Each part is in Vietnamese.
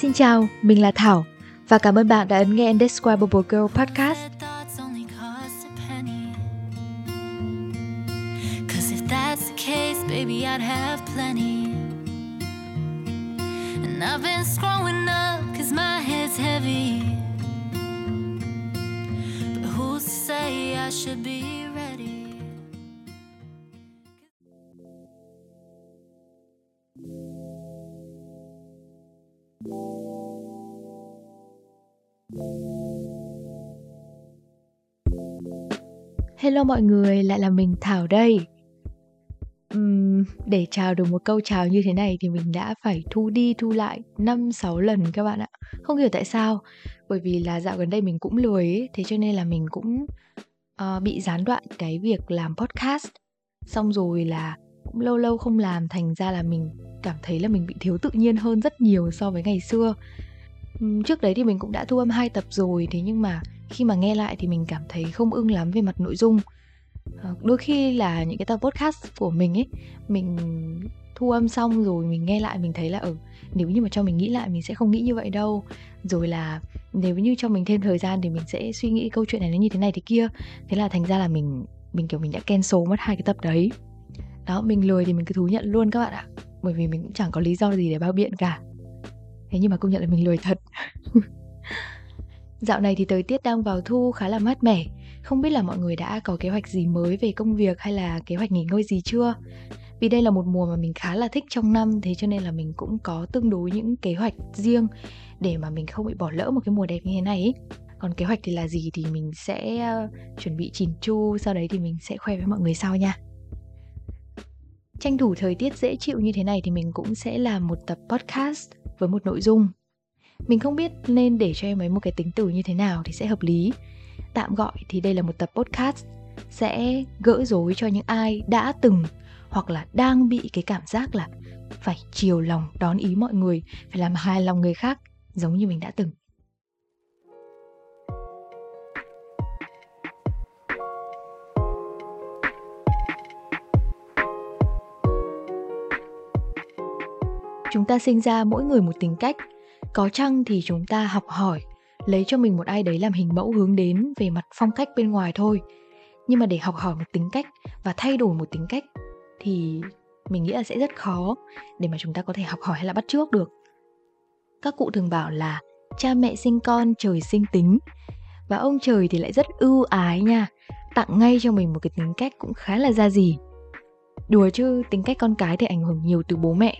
Xin chào, mình là Thảo và cảm ơn bạn đã ấn nghe Undescribable Girl Podcast. Baby, I'd have plenty. And I've been scrolling up 'cause my head's heavy. But who's to say I should be ready? Hello mọi người, lại là mình Thảo đây. Để chào được một câu chào như thế này thì mình đã phải thu đi thu lại 5-6 lần các bạn ạ. Không hiểu tại sao, bởi vì là dạo gần đây mình cũng lười ấy, thế cho nên là mình cũng bị gián đoạn cái việc làm podcast. Xong rồi là cũng lâu lâu không làm, thành ra là mình cảm thấy là mình bị thiếu tự nhiên hơn rất nhiều so với ngày xưa. Trước đấy thì mình cũng đã thu âm 2 tập rồi, thế nhưng mà khi mà nghe lại thì mình cảm thấy không ưng lắm về mặt nội dung. Đôi khi là những cái tập podcast của mình ấy, mình thu âm xong rồi mình nghe lại mình thấy là nếu như mà cho mình nghĩ lại mình sẽ không nghĩ như vậy đâu. Rồi là nếu như cho mình thêm thời gian thì mình sẽ suy nghĩ câu chuyện này nó như thế này thế kia. Thế là thành ra là mình đã cancel mất 2 cái tập đấy. Đó, mình lười thì mình cứ thú nhận luôn các bạn ạ. Bởi vì mình cũng chẳng có lý do gì để bao biện cả. Thế nhưng mà công nhận là mình lười thật. Dạo này thì thời tiết đang vào thu khá là mát mẻ. Không biết là mọi người đã có kế hoạch gì mới về công việc hay là kế hoạch nghỉ ngơi gì chưa? Vì đây là một mùa mà mình khá là thích trong năm, thế cho nên là mình cũng có tương đối những kế hoạch riêng để mà mình không bị bỏ lỡ một cái mùa đẹp như thế này ấy. Còn kế hoạch thì là gì thì mình sẽ chuẩn bị chỉn chu, sau đấy thì mình sẽ khoe với mọi người sau nha. Tranh thủ thời tiết dễ chịu như thế này thì mình cũng sẽ làm một tập podcast với một nội dung. Mình không biết nên để cho em ấy một cái tính từ như thế nào thì sẽ hợp lý. Tạm gọi thì đây là một tập podcast sẽ gỡ rối cho những ai đã từng hoặc là đang bị cái cảm giác là phải chiều lòng đón ý mọi người, phải làm hài lòng người khác giống như mình đã từng. Chúng ta sinh ra mỗi người một tính cách, có chăng thì chúng ta học hỏi, lấy cho mình một ai đấy làm hình mẫu hướng đến về mặt phong cách bên ngoài thôi. Nhưng mà để học hỏi một tính cách và thay đổi một tính cách thì mình nghĩ là sẽ rất khó để mà chúng ta có thể học hỏi hay là bắt chước được. Các cụ thường bảo là cha mẹ sinh con trời sinh tính, và ông trời thì lại rất ưu ái nha, tặng ngay cho mình một cái tính cách cũng khá là ra gì. Đùa chứ tính cách con cái thì ảnh hưởng nhiều từ bố mẹ.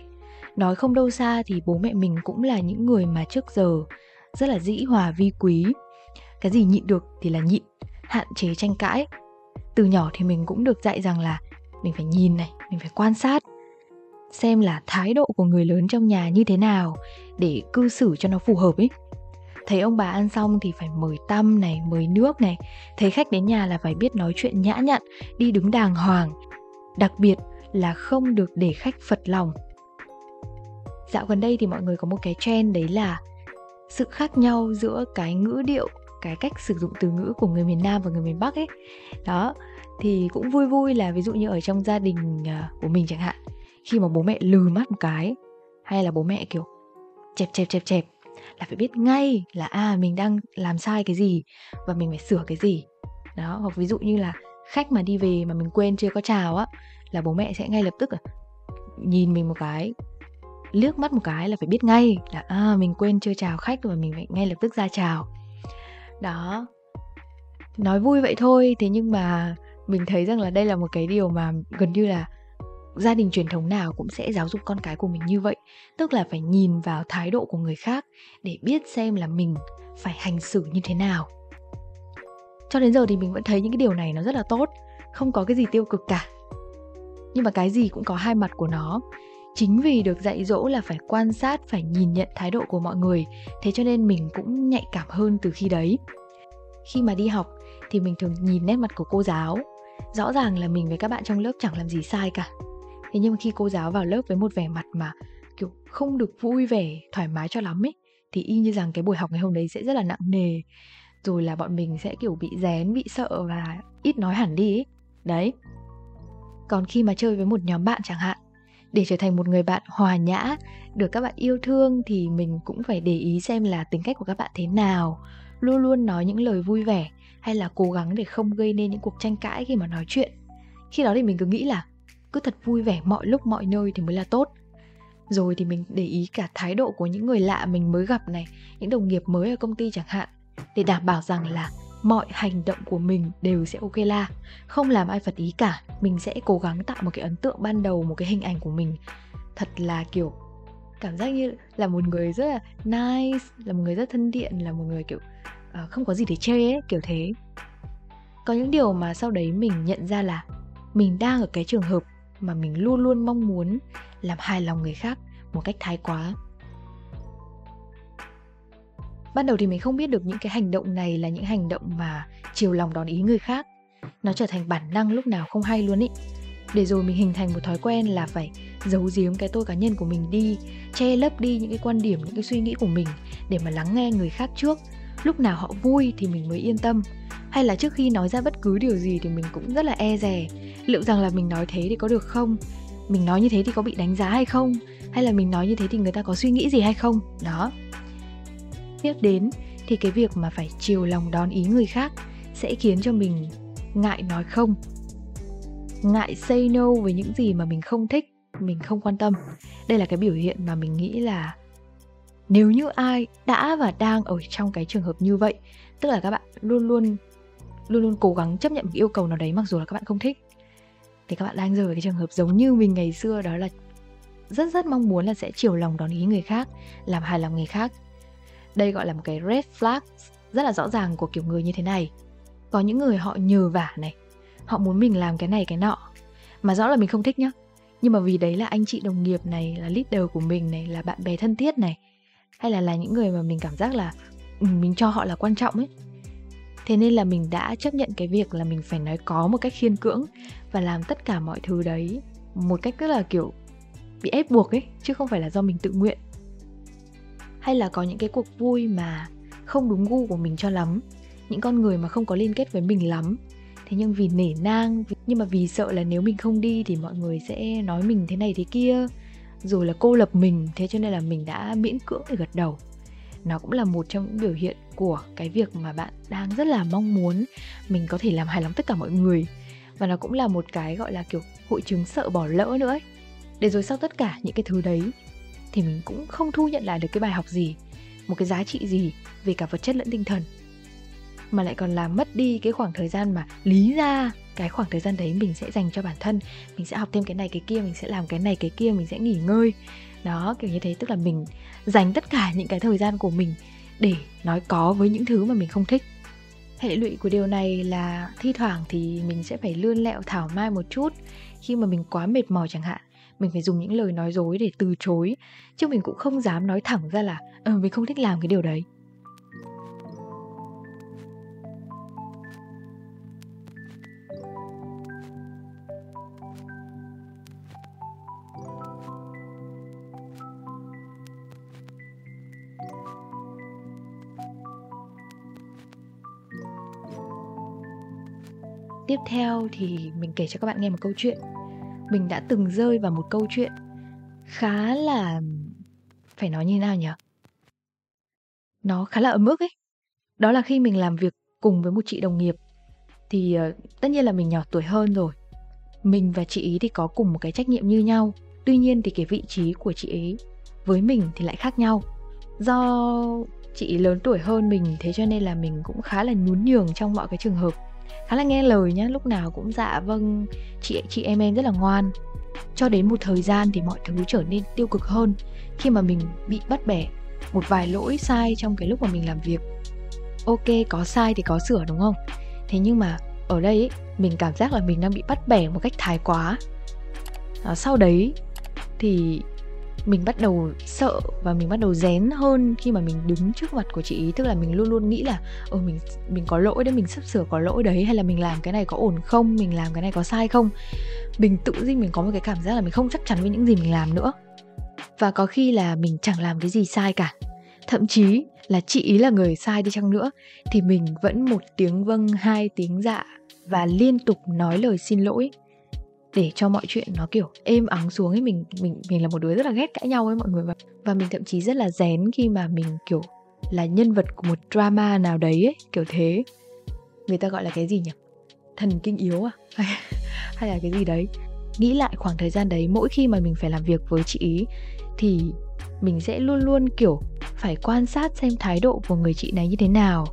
Nói không đâu xa thì bố mẹ mình cũng là những người mà trước giờ rất là dĩ hòa vi quý. Cái gì nhịn được thì là nhịn, hạn chế tranh cãi. Từ nhỏ thì mình cũng được dạy rằng là mình phải nhìn này, mình phải quan sát, xem là thái độ của người lớn trong nhà như thế nào để cư xử cho nó phù hợp ấy. Thấy ông bà ăn xong thì phải mời tăm này, mời nước này. Thấy khách đến nhà là phải biết nói chuyện nhã nhặn, đi đứng đàng hoàng. Đặc biệt là không được để khách phật lòng. Dạo gần đây thì mọi người có một cái trend đấy là sự khác nhau giữa cái ngữ điệu, cái cách sử dụng từ ngữ của người miền Nam và người miền Bắc ấy. Đó, thì cũng vui vui là ví dụ như ở trong gia đình của mình chẳng hạn, khi mà bố mẹ lừ mắt một cái, hay là bố mẹ kiểu chẹp là phải biết ngay là mình đang làm sai cái gì và mình phải sửa cái gì. Đó, hoặc ví dụ như là khách mà đi về mà mình quên chưa có chào á, là bố mẹ sẽ ngay lập tức nhìn mình một cái, liếc mắt một cái là phải biết ngay là mình quên chưa chào khách rồi, mình phải ngay lập tức ra chào. Đó, nói vui vậy thôi, thế nhưng mà mình thấy rằng là đây là một cái điều mà gần như là gia đình truyền thống nào cũng sẽ giáo dục con cái của mình như vậy. Tức là phải nhìn vào thái độ của người khác để biết xem là mình phải hành xử như thế nào. Cho đến giờ thì mình vẫn thấy những cái điều này nó rất là tốt, không có cái gì tiêu cực cả. Nhưng mà cái gì cũng có hai mặt của nó. Chính vì được dạy dỗ là phải quan sát, phải nhìn nhận thái độ của mọi người, thế cho nên mình cũng nhạy cảm hơn từ khi đấy. Khi mà đi học thì mình thường nhìn nét mặt của cô giáo. Rõ ràng là mình với các bạn trong lớp chẳng làm gì sai cả. Thế nhưng mà khi cô giáo vào lớp với một vẻ mặt mà kiểu không được vui vẻ, thoải mái cho lắm ấy, thì y như rằng cái buổi học ngày hôm đấy sẽ rất là nặng nề. Rồi là bọn mình sẽ kiểu bị rén, bị sợ và ít nói hẳn đi ấy. Đấy. Còn khi mà chơi với một nhóm bạn chẳng hạn, để trở thành một người bạn hòa nhã, được các bạn yêu thương thì mình cũng phải để ý xem là tính cách của các bạn thế nào, luôn luôn nói những lời vui vẻ hay là cố gắng để không gây nên những cuộc tranh cãi khi mà nói chuyện. Khi đó thì mình cứ nghĩ là cứ thật vui vẻ mọi lúc mọi nơi thì mới là tốt. Rồi thì mình để ý cả thái độ của những người lạ mình mới gặp này, những đồng nghiệp mới ở công ty chẳng hạn, để đảm bảo rằng là mọi hành động của mình đều sẽ ok la, không làm ai phật ý cả. Mình sẽ cố gắng tạo một cái ấn tượng ban đầu, một cái hình ảnh của mình thật là kiểu cảm giác như là một người rất là nice, là một người rất thân thiện, là một người kiểu không có gì để chê ấy, kiểu thế. Có những điều mà sau đấy mình nhận ra là mình đang ở cái trường hợp mà mình luôn luôn mong muốn làm hài lòng người khác một cách thái quá. Ban đầu thì mình không biết được những cái hành động này là những hành động mà chiều lòng đón ý người khác. Nó trở thành bản năng lúc nào không hay luôn ý. Để rồi mình hình thành một thói quen là phải giấu giếm cái tôi cá nhân của mình đi, che lấp đi những cái quan điểm, những cái suy nghĩ của mình để mà lắng nghe người khác trước. Lúc nào họ vui thì mình mới yên tâm. Hay là trước khi nói ra bất cứ điều gì thì mình cũng rất là e dè. Liệu rằng là mình nói thế thì có được không? Mình nói như thế thì có bị đánh giá hay không? Hay là mình nói như thế thì người ta có suy nghĩ gì hay không? Đó. Tiếp đến thì cái việc mà phải chiều lòng đón ý người khác sẽ khiến cho mình ngại nói không, ngại say no với những gì mà mình không thích, mình không quan tâm. Đây là cái biểu hiện mà mình nghĩ là nếu như ai đã và đang ở trong cái trường hợp như vậy, tức là các bạn luôn luôn cố gắng chấp nhận một yêu cầu nào đấy mặc dù là các bạn không thích, thì các bạn đang rơi vào cái trường hợp giống như mình ngày xưa, đó là rất mong muốn là sẽ chiều lòng đón ý người khác, làm hài lòng người khác. Đây gọi là một cái red flag rất là rõ ràng của kiểu người như thế này. Có những người họ nhờ vả này, họ muốn mình làm cái này cái nọ, mà rõ là mình không thích nhá. Nhưng mà vì đấy là anh chị đồng nghiệp này, là leader của mình này, là bạn bè thân thiết này, hay là những người mà mình cảm giác là mình cho họ là quan trọng ấy. Thế nên là mình đã chấp nhận cái việc là mình phải nói có một cách khiên cưỡng và làm tất cả mọi thứ đấy một cách rất là kiểu bị ép buộc ấy, chứ không phải là do mình tự nguyện. Hay là có những cái cuộc vui mà không đúng gu của mình cho lắm, những con người mà không có liên kết với mình lắm, thế nhưng vì nể nang, nhưng mà vì sợ là nếu mình không đi thì mọi người sẽ nói mình thế này thế kia, rồi là cô lập mình, thế cho nên là mình đã miễn cưỡng để gật đầu. Nó cũng là một trong những biểu hiện của cái việc mà bạn đang rất là mong muốn mình có thể làm hài lòng tất cả mọi người. Và nó cũng là một cái gọi là kiểu hội chứng sợ bỏ lỡ nữa ấy. Để rồi sau tất cả những cái thứ đấy thì mình cũng không thu nhận lại được cái bài học gì, một cái giá trị gì về cả vật chất lẫn tinh thần, mà lại còn làm mất đi cái khoảng thời gian mà lý ra cái khoảng thời gian đấy mình sẽ dành cho bản thân. Mình sẽ học thêm cái này cái kia, mình sẽ làm cái này cái kia, mình sẽ nghỉ ngơi. Đó, kiểu như thế, tức là mình dành tất cả những cái thời gian của mình để nói có với những thứ mà mình không thích. Hệ lụy của điều này là thi thoảng thì mình sẽ phải lươn lẹo thảo mai một chút. Khi mà mình quá mệt mỏi chẳng hạn, mình phải dùng những lời nói dối để từ chối, chứ mình cũng không dám nói thẳng ra là mình không thích làm cái điều đấy. Tiếp theo thì mình kể cho các bạn nghe một câu chuyện. Mình đã từng rơi vào một câu chuyện khá là... phải nói như nào nhỉ? Nó khá là ấm ức ấy. Đó là khi mình làm việc cùng với một chị đồng nghiệp. Thì tất nhiên là mình nhỏ tuổi hơn rồi. Mình và chị ấy thì có cùng một cái trách nhiệm như nhau. Tuy nhiên thì cái vị trí của chị ấy với mình thì lại khác nhau. Do chị ấy lớn tuổi hơn mình, thế cho nên là mình cũng khá là nhún nhường trong mọi cái trường hợp, khá là nghe lời nhá, lúc nào cũng dạ vâng, chị em rất là ngoan. Cho đến một thời gian thì mọi thứ trở nên tiêu cực hơn khi mà mình bị bắt bẻ một vài lỗi sai trong cái lúc mà mình làm việc. Ok, có sai thì có sửa đúng không? Thế nhưng mà ở đây ấy, mình cảm giác là mình đang bị bắt bẻ một cách thái quá. Sau đấy thì mình bắt đầu sợ và mình bắt đầu rén hơn khi mà mình đứng trước mặt của chị ý. Tức là mình luôn luôn nghĩ là mình có lỗi đấy, mình sắp sửa có lỗi đấy, hay là mình làm cái này có ổn không, mình làm cái này có sai không. Mình tự dưng mình có một cái cảm giác là mình không chắc chắn với những gì mình làm nữa. Và có khi là mình chẳng làm cái gì sai cả, thậm chí là chị ý là người sai đi chăng nữa thì mình vẫn 1 tiếng vâng, 2 tiếng dạ và liên tục nói lời xin lỗi. để cho mọi chuyện nó kiểu êm ắng xuống ấy. Mình là một đứa rất là ghét cãi nhau ấy mọi người, và mình thậm chí rất là rén khi mà mình kiểu là nhân vật của một drama nào đấy ấy, kiểu thế. Người ta gọi là cái gì nhỉ? Thần kinh yếu à? Hay là cái gì đấy. Nghĩ lại khoảng thời gian đấy, mỗi khi mà mình phải làm việc với chị ý thì mình sẽ luôn luôn kiểu phải quan sát xem thái độ của người chị này như thế nào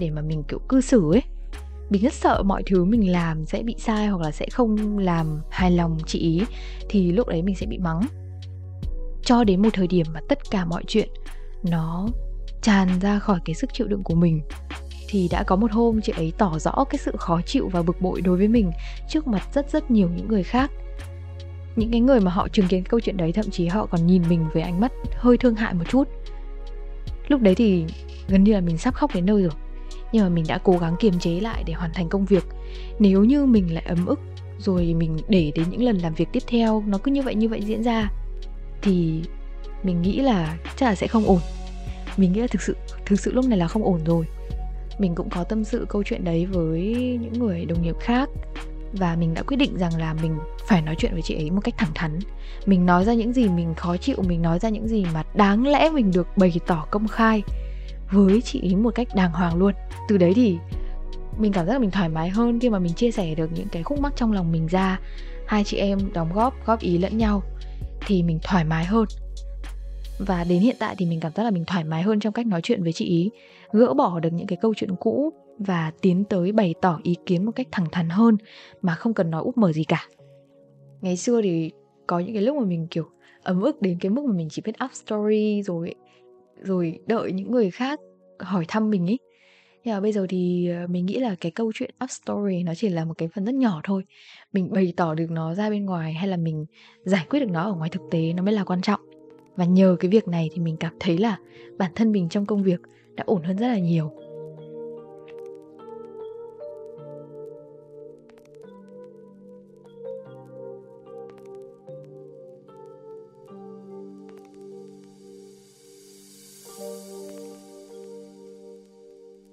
để mà mình kiểu cư xử ấy. Mình rất sợ mọi thứ mình làm sẽ bị sai hoặc là sẽ không làm hài lòng chị ý, thì lúc đấy mình sẽ bị mắng. Cho đến một thời điểm mà tất cả mọi chuyện nó tràn ra khỏi cái sức chịu đựng của mình, thì đã có một hôm chị ấy tỏ rõ cái sự khó chịu và bực bội đối với mình trước mặt rất nhiều những người khác. Những cái người mà họ chứng kiến câu chuyện đấy thậm chí họ còn nhìn mình với ánh mắt hơi thương hại một chút. Lúc đấy thì gần như là mình sắp khóc đến nơi rồi, nhưng mà mình đã cố gắng kiềm chế lại để hoàn thành công việc. Nếu như mình lại ấm ức rồi mình để đến những lần làm việc tiếp theo nó cứ như vậy diễn ra, thì mình nghĩ là chắc là sẽ không ổn. Mình nghĩ là thực sự lúc này là không ổn rồi. Mình cũng có tâm sự câu chuyện đấy với những người đồng nghiệp khác, và mình đã quyết định rằng là mình phải nói chuyện với chị ấy một cách thẳng thắn. Mình nói ra những gì mình khó chịu, mình nói ra những gì mà đáng lẽ mình được bày tỏ công khai với chị ấy một cách đàng hoàng luôn. Từ đấy thì mình cảm giác là mình thoải mái hơn khi mà mình chia sẻ được những cái khúc mắc trong lòng mình ra. Hai chị em đóng góp ý lẫn nhau thì mình thoải mái hơn. Và đến hiện tại thì mình cảm giác là mình thoải mái hơn trong cách nói chuyện với chị ý, gỡ bỏ được những cái câu chuyện cũ và tiến tới bày tỏ ý kiến một cách thẳng thắn hơn mà không cần nói úp mở gì cả. Ngày xưa thì có những cái lúc mà mình kiểu ấm ức đến cái mức mà mình chỉ biết up story rồi đợi những người khác hỏi thăm mình ấy. Nhưng mà bây giờ thì mình nghĩ là cái câu chuyện up story nó chỉ là một cái phần rất nhỏ thôi. Mình bày tỏ được nó ra bên ngoài hay là mình giải quyết được nó ở ngoài thực tế nó mới là quan trọng. Và nhờ cái việc này thì mình cảm thấy là bản thân mình trong công việc đã ổn hơn rất là nhiều.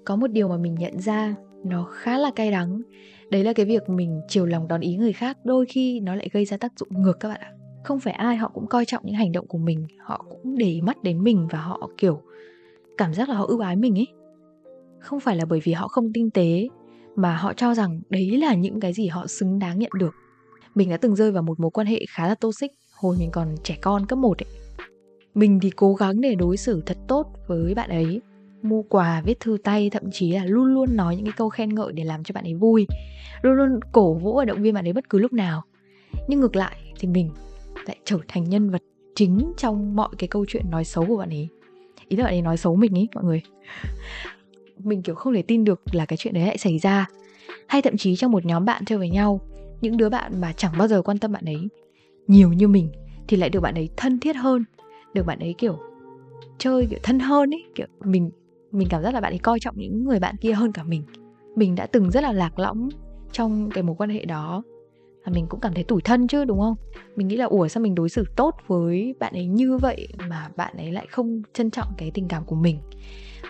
Có một điều mà mình nhận ra nó khá là cay đắng, đấy là cái việc mình chiều lòng đón ý người khác đôi khi nó lại gây ra tác dụng ngược các bạn ạ. Không phải ai họ cũng coi trọng những hành động của mình, họ cũng để mắt đến mình và họ kiểu cảm giác là họ ưu ái mình ấy. Không phải là bởi vì họ không tinh tế mà họ cho rằng đấy là những cái gì họ xứng đáng nhận được. Mình đã từng rơi vào một mối quan hệ khá là toxic hồi mình còn trẻ con cấp 1 ấy. Mình thì cố gắng để đối xử thật tốt với bạn ấy, mua quà, viết thư tay, thậm chí là luôn luôn nói những cái câu khen ngợi để làm cho bạn ấy vui, luôn luôn cổ vũ và động viên bạn ấy bất cứ lúc nào. Nhưng ngược lại thì mình lại trở thành nhân vật chính trong mọi cái câu chuyện nói xấu của bạn ấy. Ý là bạn ấy nói xấu mình ấy mọi người. Mình kiểu không thể tin được là cái chuyện đấy lại xảy ra. Hay thậm chí trong một nhóm bạn chơi với nhau, những đứa bạn mà chẳng bao giờ quan tâm bạn ấy nhiều như mình thì lại được bạn ấy thân thiết hơn, được bạn ấy kiểu chơi kiểu thân hơn ấy, kiểu mình cảm giác là bạn ấy coi trọng những người bạn kia hơn cả mình. Mình đã từng rất là lạc lõng trong cái mối quan hệ đó. Mình cũng cảm thấy tủi thân chứ, đúng không? Mình nghĩ là ủa sao mình đối xử tốt với bạn ấy như vậy mà bạn ấy lại không trân trọng cái tình cảm của mình.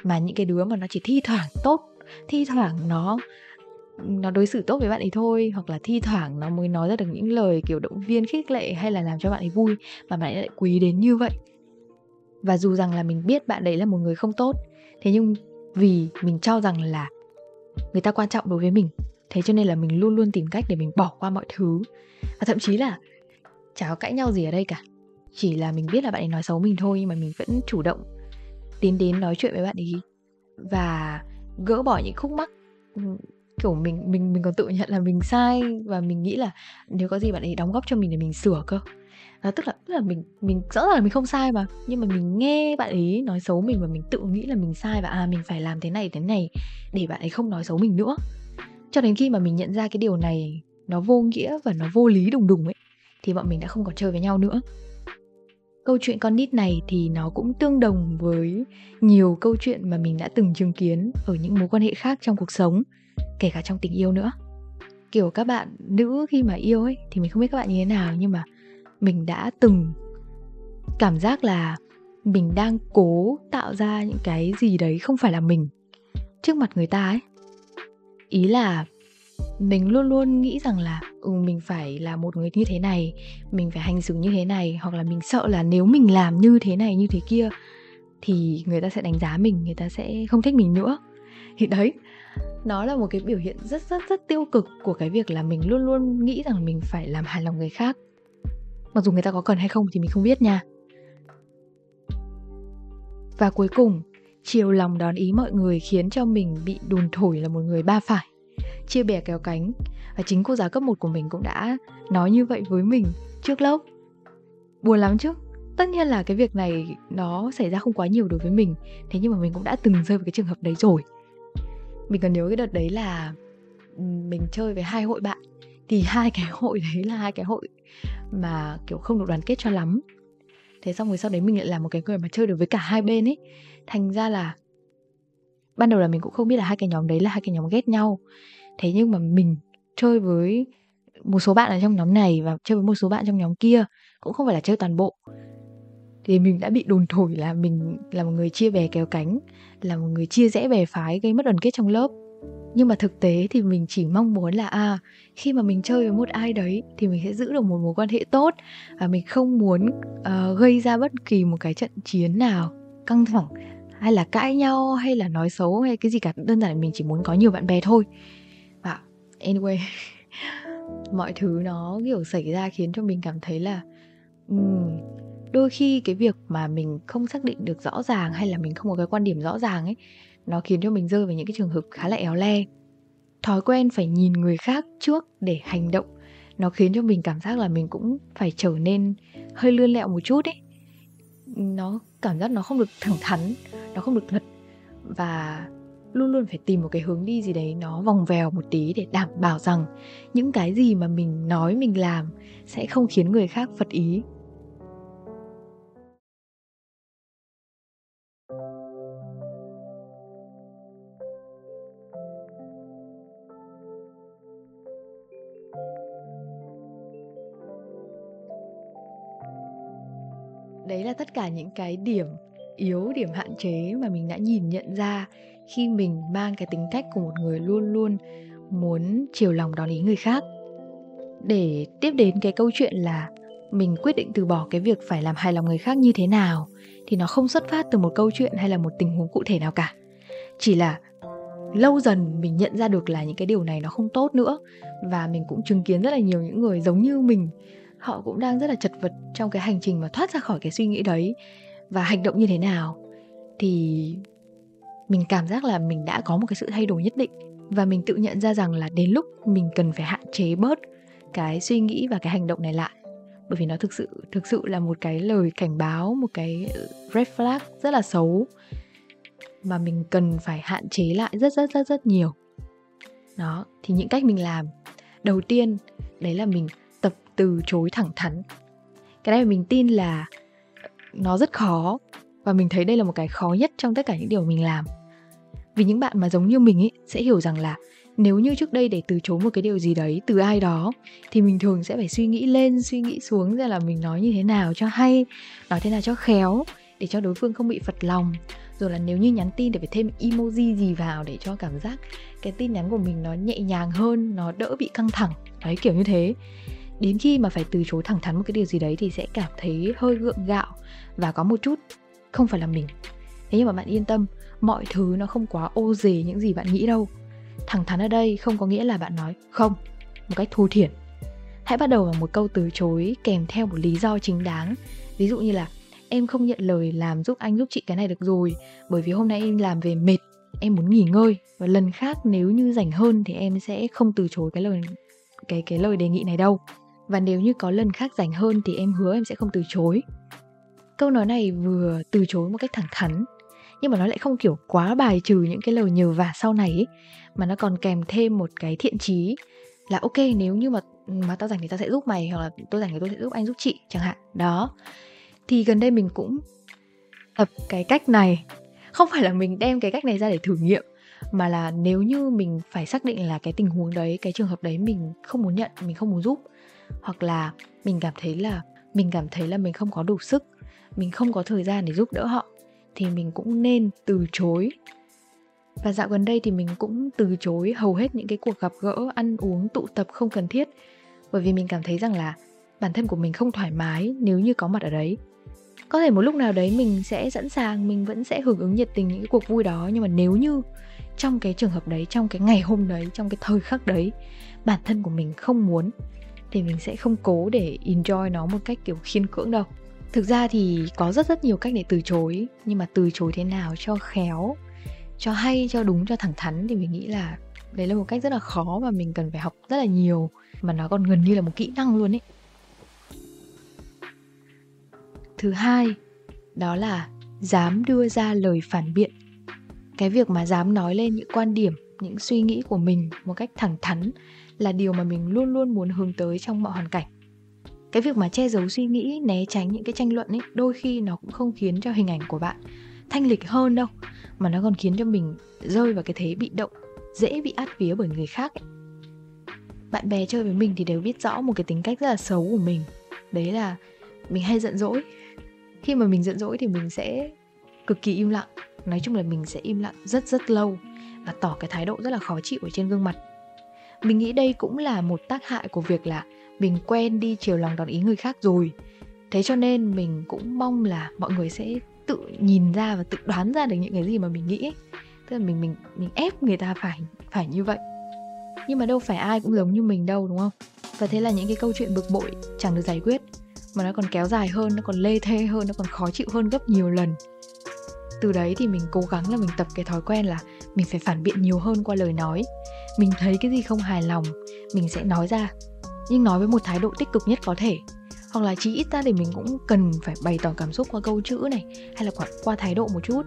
Mà những cái đứa mà nó chỉ thi thoảng tốt, thi thoảng nó đối xử tốt với bạn ấy thôi, hoặc là thi thoảng nó mới nói ra được những lời kiểu động viên khích lệ hay là làm cho bạn ấy vui mà bạn ấy lại quý đến như vậy. Và dù rằng là mình biết bạn đấy là một người không tốt, thế nhưng vì mình cho rằng là người ta quan trọng đối với mình, thế cho nên là mình luôn luôn tìm cách để mình bỏ qua mọi thứ. Và thậm chí là chả có cãi nhau gì ở đây cả, chỉ là mình biết là bạn ấy nói xấu mình thôi, nhưng mà mình vẫn chủ động tiến đến nói chuyện với bạn ấy và gỡ bỏ những khúc mắc. Kiểu mình còn tự nhận là mình sai, và mình nghĩ là nếu có gì bạn ấy đóng góp cho mình để mình sửa cơ. Đó, tức là mình rõ ràng là mình không sai mà, nhưng mà mình nghe bạn ấy nói xấu mình và mình tự nghĩ là mình sai, và mình phải làm thế này để bạn ấy không nói xấu mình nữa. Cho đến khi mà mình nhận ra cái điều này nó vô nghĩa và nó vô lý đùng ấy, thì bọn mình đã không còn chơi với nhau nữa. Câu chuyện con nít này thì nó cũng tương đồng với nhiều câu chuyện mà mình đã từng chứng kiến ở những mối quan hệ khác trong cuộc sống, kể cả trong tình yêu nữa. Kiểu các bạn nữ khi mà yêu ấy thì mình không biết các bạn như thế nào, nhưng mà mình đã từng cảm giác là mình đang cố tạo ra những cái gì đấy không phải là mình trước mặt người ta ấy. Ý là mình luôn luôn nghĩ rằng là mình phải là một người như thế này, mình phải hành xử như thế này, hoặc là mình sợ là nếu mình làm như thế này như thế kia thì người ta sẽ đánh giá mình, người ta sẽ không thích mình nữa. Thì đấy, nó là một cái biểu hiện rất rất rất tiêu cực của cái việc là mình luôn luôn nghĩ rằng mình phải làm hài lòng người khác, mặc dù người ta có cần hay không thì mình không biết nha. Và cuối cùng, chiều lòng đón ý mọi người khiến cho mình bị đồn thổi là một người ba phải, chia bè kéo cánh. Và chính cô giáo cấp 1 của mình cũng đã nói như vậy với mình trước lớp. Buồn lắm chứ. Tất nhiên là cái việc này nó xảy ra không quá nhiều đối với mình, thế nhưng mà mình cũng đã từng rơi vào cái trường hợp đấy rồi. Mình còn nhớ cái đợt đấy là mình chơi với 2 hội bạn. Thì 2 cái hội đấy là 2 cái hội mà kiểu không được đoàn kết cho lắm. Thế xong rồi sau đấy mình lại là một cái người mà chơi được với cả 2 bên ấy. Thành ra là ban đầu là mình cũng không biết là 2 cái nhóm đấy là 2 cái nhóm ghét nhau. Thế nhưng mà mình chơi với một số bạn ở trong nhóm này và chơi với một số bạn trong nhóm kia, cũng không phải là chơi toàn bộ. Thì mình đã bị đồn thổi là mình là một người chia bè kéo cánh, là một người chia rẽ bè phái, gây mất đoàn kết trong lớp. Nhưng mà thực tế thì mình chỉ mong muốn là khi mà mình chơi với một ai đấy thì mình sẽ giữ được một mối quan hệ tốt, và mình không muốn gây ra bất kỳ một cái trận chiến nào căng thẳng, hay là cãi nhau, hay là nói xấu, hay cái gì cả. Đơn giản là mình chỉ muốn có nhiều bạn bè thôi. Và anyway, mọi thứ nó kiểu xảy ra khiến cho mình cảm thấy là đôi khi cái việc mà mình không xác định được rõ ràng, hay là mình không có cái quan điểm rõ ràng ấy, nó khiến cho mình rơi vào những cái trường hợp khá là éo le. Thói quen phải nhìn người khác trước để hành động, nó khiến cho mình cảm giác là mình cũng phải trở nên hơi lươn lẹo một chút ấy. Nó cảm giác nó không được thẳng thắn, nó không được thật, và luôn luôn phải tìm một cái hướng đi gì đấy nó vòng vèo một tí để đảm bảo rằng những cái gì mà mình nói mình làm sẽ không khiến người khác phật ý. Đấy là tất cả những cái điểm yếu, điểm hạn chế mà mình đã nhìn nhận ra khi mình mang cái tính cách của một người luôn luôn muốn chiều lòng đón ý người khác. Để tiếp đến cái câu chuyện là mình quyết định từ bỏ cái việc phải làm hài lòng người khác như thế nào, thì nó không xuất phát từ một câu chuyện hay là một tình huống cụ thể nào cả. Chỉ là lâu dần mình nhận ra được là những cái điều này nó không tốt nữa. Và mình cũng chứng kiến rất là nhiều những người giống như mình, họ cũng đang rất là chật vật trong cái hành trình mà thoát ra khỏi cái suy nghĩ đấy và hành động như thế nào. Thì mình cảm giác là mình đã có một cái sự thay đổi nhất định, và mình tự nhận ra rằng là đến lúc mình cần phải hạn chế bớt cái suy nghĩ và cái hành động này lại. Bởi vì nó thực sự là một cái lời cảnh báo, một cái red flag rất là xấu mà mình cần phải hạn chế lại rất rất rất rất nhiều. Đó, thì những cách mình làm đầu tiên đấy là mình tập từ chối thẳng thắn. Cái này mình tin là nó rất khó, và mình thấy đây là một cái khó nhất trong tất cả những điều mình làm. Vì những bạn mà giống như mình ấy sẽ hiểu rằng là nếu như trước đây để từ chối một cái điều gì đấy từ ai đó thì mình thường sẽ phải suy nghĩ lên suy nghĩ xuống, ra là mình nói như thế nào cho hay, nói thế nào cho khéo để cho đối phương không bị phật lòng. Rồi là nếu như nhắn tin thì phải thêm emoji gì vào để cho cảm giác cái tin nhắn của mình nó nhẹ nhàng hơn, nó đỡ bị căng thẳng. Đấy, kiểu như thế. Đến khi mà phải từ chối thẳng thắn một cái điều gì đấy thì sẽ cảm thấy hơi gượng gạo và có một chút không phải là mình. Thế nhưng mà bạn yên tâm, mọi thứ nó không quá ô dề những gì bạn nghĩ đâu. Thẳng thắn ở đây không có nghĩa là bạn nói không một cách thô thiển. Hãy bắt đầu bằng một câu từ chối kèm theo một lý do chính đáng. Ví dụ như là em không nhận lời làm giúp anh giúp chị cái này được rồi, bởi vì hôm nay em làm về mệt, em muốn nghỉ ngơi, và lần khác nếu như rảnh hơn thì em sẽ không từ chối cái lời đề nghị này đâu. Và nếu như có lần khác rảnh hơn thì em hứa em sẽ không từ chối. Câu nói này vừa từ chối một cách thẳng thắn, nhưng mà nó lại không kiểu quá bài trừ những cái lời nhờ vả sau này ấy, mà nó còn kèm thêm một cái thiện chí là ok, nếu như mà tao rảnh thì tao sẽ giúp mày, hoặc là tôi rảnh thì tôi sẽ giúp anh giúp chị chẳng hạn. Đó, thì gần đây mình cũng tập cái cách này. Không phải là mình đem cái cách này ra để thử nghiệm, mà là nếu như mình phải xác định là cái tình huống đấy, cái trường hợp đấy mình không muốn nhận, mình không muốn giúp, hoặc là mình cảm thấy là mình không có đủ sức, mình không có thời gian để giúp đỡ họ, thì mình cũng nên từ chối. Và dạo gần đây thì mình cũng từ chối hầu hết những cái cuộc gặp gỡ, ăn uống, tụ tập không cần thiết, bởi vì mình cảm thấy rằng là bản thân của mình không thoải mái nếu như có mặt ở đấy. Có thể một lúc nào đấy mình sẽ sẵn sàng, mình vẫn sẽ hưởng ứng nhiệt tình những cái cuộc vui đó, nhưng mà nếu như trong cái trường hợp đấy, trong cái ngày hôm đấy, trong cái thời khắc đấy, bản thân của mình không muốn, thì mình sẽ không cố để enjoy nó một cách kiểu khiên cưỡng đâu. Thực ra thì có rất nhiều cách để từ chối, nhưng mà từ chối thế nào cho khéo, cho hay, cho đúng, cho thẳng thắn thì mình nghĩ là đấy là một cách rất là khó và mình cần phải học rất là nhiều, mà nó còn gần như là một kỹ năng luôn ấy. Thứ hai, đó là dám đưa ra lời phản biện. Cái việc mà dám nói lên những quan điểm, những suy nghĩ của mình một cách thẳng thắn là điều mà mình luôn luôn muốn hướng tới trong mọi hoàn cảnh. Cái việc mà che giấu suy nghĩ, né tránh những cái tranh luận ấy, đôi khi nó cũng không khiến cho hình ảnh của bạn thanh lịch hơn đâu, mà nó còn khiến cho mình rơi vào cái thế bị động, dễ bị át vía bởi người khác ấy. Bạn bè chơi với mình thì đều biết rõ một cái tính cách rất là xấu của mình, đấy là mình hay giận dỗi. Khi mà mình giận dỗi thì mình sẽ cực kỳ im lặng, nói chung là mình sẽ im lặng rất lâu và tỏ cái thái độ rất là khó chịu ở trên gương mặt. Mình nghĩ đây cũng là một tác hại của việc là mình quen đi chiều lòng đón ý người khác rồi. Thế cho nên mình cũng mong là mọi người sẽ tự nhìn ra và tự đoán ra được những cái gì mà mình nghĩ. Tức là mình ép người ta phải như vậy. Nhưng mà đâu phải ai cũng giống như mình đâu, đúng không? Và thế là những cái câu chuyện bực bội chẳng được giải quyết, mà nó còn kéo dài hơn, nó còn lê thê hơn, nó còn khó chịu hơn gấp nhiều lần. Từ đấy thì mình cố gắng là mình tập cái thói quen là mình phải phản biện nhiều hơn qua lời nói. Mình thấy cái gì không hài lòng, mình sẽ nói ra, nhưng nói với một thái độ tích cực nhất có thể. Hoặc là chí ít ra thì mình cũng cần phải bày tỏ cảm xúc qua câu chữ này, hay là qua thái độ một chút.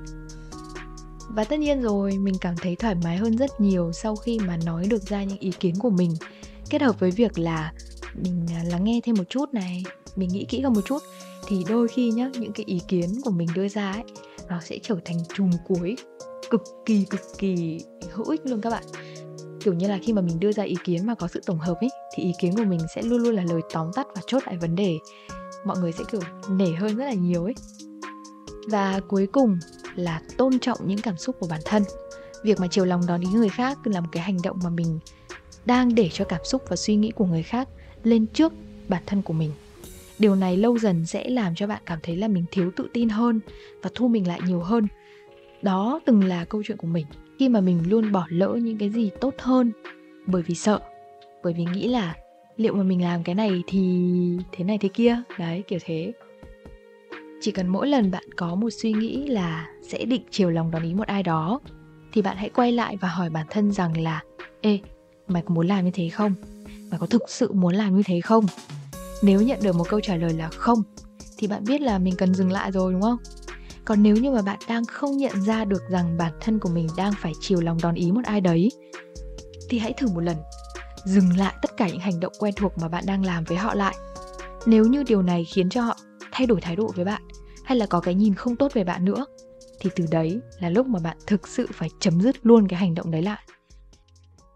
Và tất nhiên rồi, mình cảm thấy thoải mái hơn rất nhiều sau khi mà nói được ra những ý kiến của mình, kết hợp với việc là mình lắng nghe thêm một chút này, mình nghĩ kỹ hơn một chút. Thì đôi khi nhá, những cái ý kiến của mình đưa ra ấy, nó sẽ trở thành chùm cuối cực kỳ hữu ích luôn các bạn. Kiểu như là khi mà mình đưa ra ý kiến mà có sự tổng hợp ấy, thì ý kiến của mình sẽ luôn luôn là lời tóm tắt và chốt lại vấn đề. Mọi người sẽ kiểu nể hơn rất là nhiều ấy. Và cuối cùng là tôn trọng những cảm xúc của bản thân. Việc mà chiều lòng đón ý người khác là một cái hành động mà mình đang để cho cảm xúc và suy nghĩ của người khác lên trước bản thân của mình. Điều này lâu dần sẽ làm cho bạn cảm thấy là mình thiếu tự tin hơn và thu mình lại nhiều hơn. Đó từng là câu chuyện của mình, khi mà mình luôn bỏ lỡ những cái gì tốt hơn bởi vì sợ, bởi vì nghĩ là liệu mà mình làm cái này thì thế này thế kia, đấy kiểu thế. Chỉ cần mỗi lần bạn có một suy nghĩ là sẽ định chiều lòng đón ý một ai đó, thì bạn hãy quay lại và hỏi bản thân rằng là: ê, mày có muốn làm như thế không? Mày có thực sự muốn làm như thế không? Nếu nhận được một câu trả lời là không, thì bạn biết là mình cần dừng lại rồi, đúng không? Còn nếu như mà bạn đang không nhận ra được rằng bản thân của mình đang phải chiều lòng đón ý một ai đấy, thì hãy thử một lần, dừng lại tất cả những hành động quen thuộc mà bạn đang làm với họ lại. Nếu như điều này khiến cho họ thay đổi thái độ với bạn, hay là có cái nhìn không tốt về bạn nữa, thì từ đấy là lúc mà bạn thực sự phải chấm dứt luôn cái hành động đấy lại.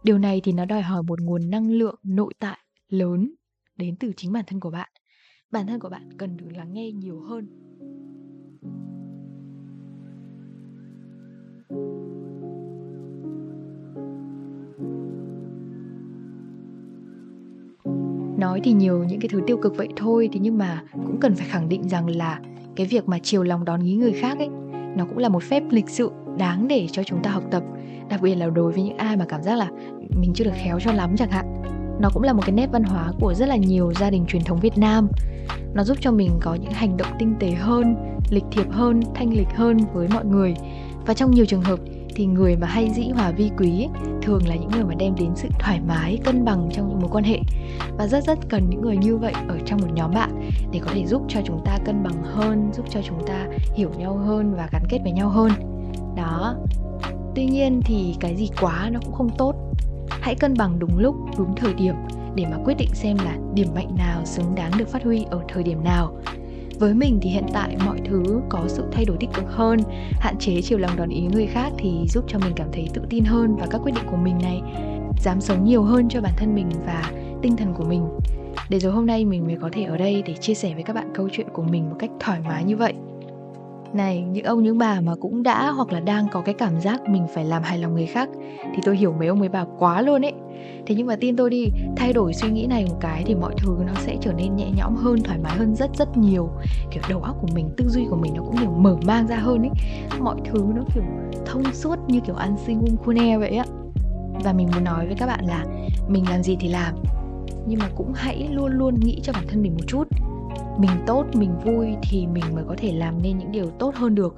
Điều này thì nó đòi hỏi một nguồn năng lượng nội tại lớn đến từ chính bản thân của bạn. Bản thân của bạn cần được lắng nghe nhiều hơn. Nói thì nhiều những cái thứ tiêu cực vậy thôi, thế nhưng mà cũng cần phải khẳng định rằng là cái việc mà chiều lòng đón ý người khác ấy, nó cũng là một phép lịch sự đáng để cho chúng ta học tập. Đặc biệt là đối với những ai mà cảm giác là mình chưa được khéo cho lắm chẳng hạn. Nó cũng là một cái nét văn hóa của rất là nhiều gia đình truyền thống Việt Nam. Nó giúp cho mình có những hành động tinh tế hơn, lịch thiệp hơn, thanh lịch hơn với mọi người. Và trong nhiều trường hợp thì người mà hay dĩ hòa vi quý ấy, thường là những người mà đem đến sự thoải mái, cân bằng trong những mối quan hệ. Và rất cần những người như vậy ở trong một nhóm bạn để có thể giúp cho chúng ta cân bằng hơn, giúp cho chúng ta hiểu nhau hơn và gắn kết với nhau hơn. Đó. Tuy nhiên thì cái gì quá nó cũng không tốt. Hãy cân bằng đúng lúc, đúng thời điểm để mà quyết định xem là điểm mạnh nào xứng đáng được phát huy ở thời điểm nào. Với mình thì hiện tại mọi thứ có sự thay đổi tích cực hơn, hạn chế chiều lòng đón ý người khác thì giúp cho mình cảm thấy tự tin hơn vào các quyết định của mình này, dám sống nhiều hơn cho bản thân mình và tinh thần của mình. Để rồi hôm nay mình mới có thể ở đây để chia sẻ với các bạn câu chuyện của mình một cách thoải mái như vậy. Này, những ông những bà mà cũng đã hoặc là đang có cái cảm giác mình phải làm hài lòng người khác thì tôi hiểu mấy ông mấy bà quá luôn ấy. Thế nhưng mà tin tôi đi, thay đổi suy nghĩ này một cái thì mọi thứ nó sẽ trở nên nhẹ nhõm hơn, thoải mái hơn rất rất nhiều. Kiểu đầu óc của mình, tư duy của mình nó cũng kiểu mở mang ra hơn ấy. Mọi thứ nó kiểu thông suốt như kiểu ăn xin ung khune vậy á. Và mình muốn nói với các bạn là mình làm gì thì làm, nhưng mà cũng hãy luôn luôn nghĩ cho bản thân mình một chút. Mình tốt, mình vui thì mình mới có thể làm nên những điều tốt hơn được.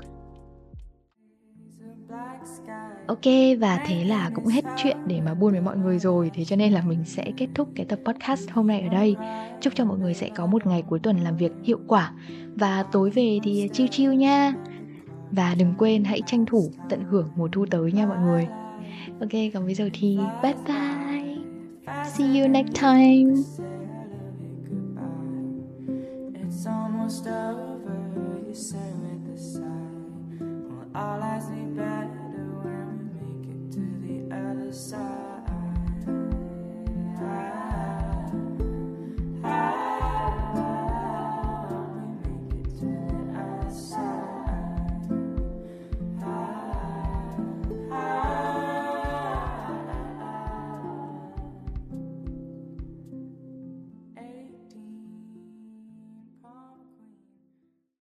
Ok, và thế là cũng hết chuyện để mà buôn với mọi người rồi. Thế cho nên là mình sẽ kết thúc cái tập podcast hôm nay ở đây. Chúc cho mọi người sẽ có một ngày cuối tuần làm việc hiệu quả. Và tối về thì chill chill nha. Và đừng quên hãy tranh thủ tận hưởng mùa thu tới nha mọi người. Ok, còn bây giờ thì bye bye. See you next time. It's almost over, you say with a sigh. Well, all eyes be better when we make it to the other side.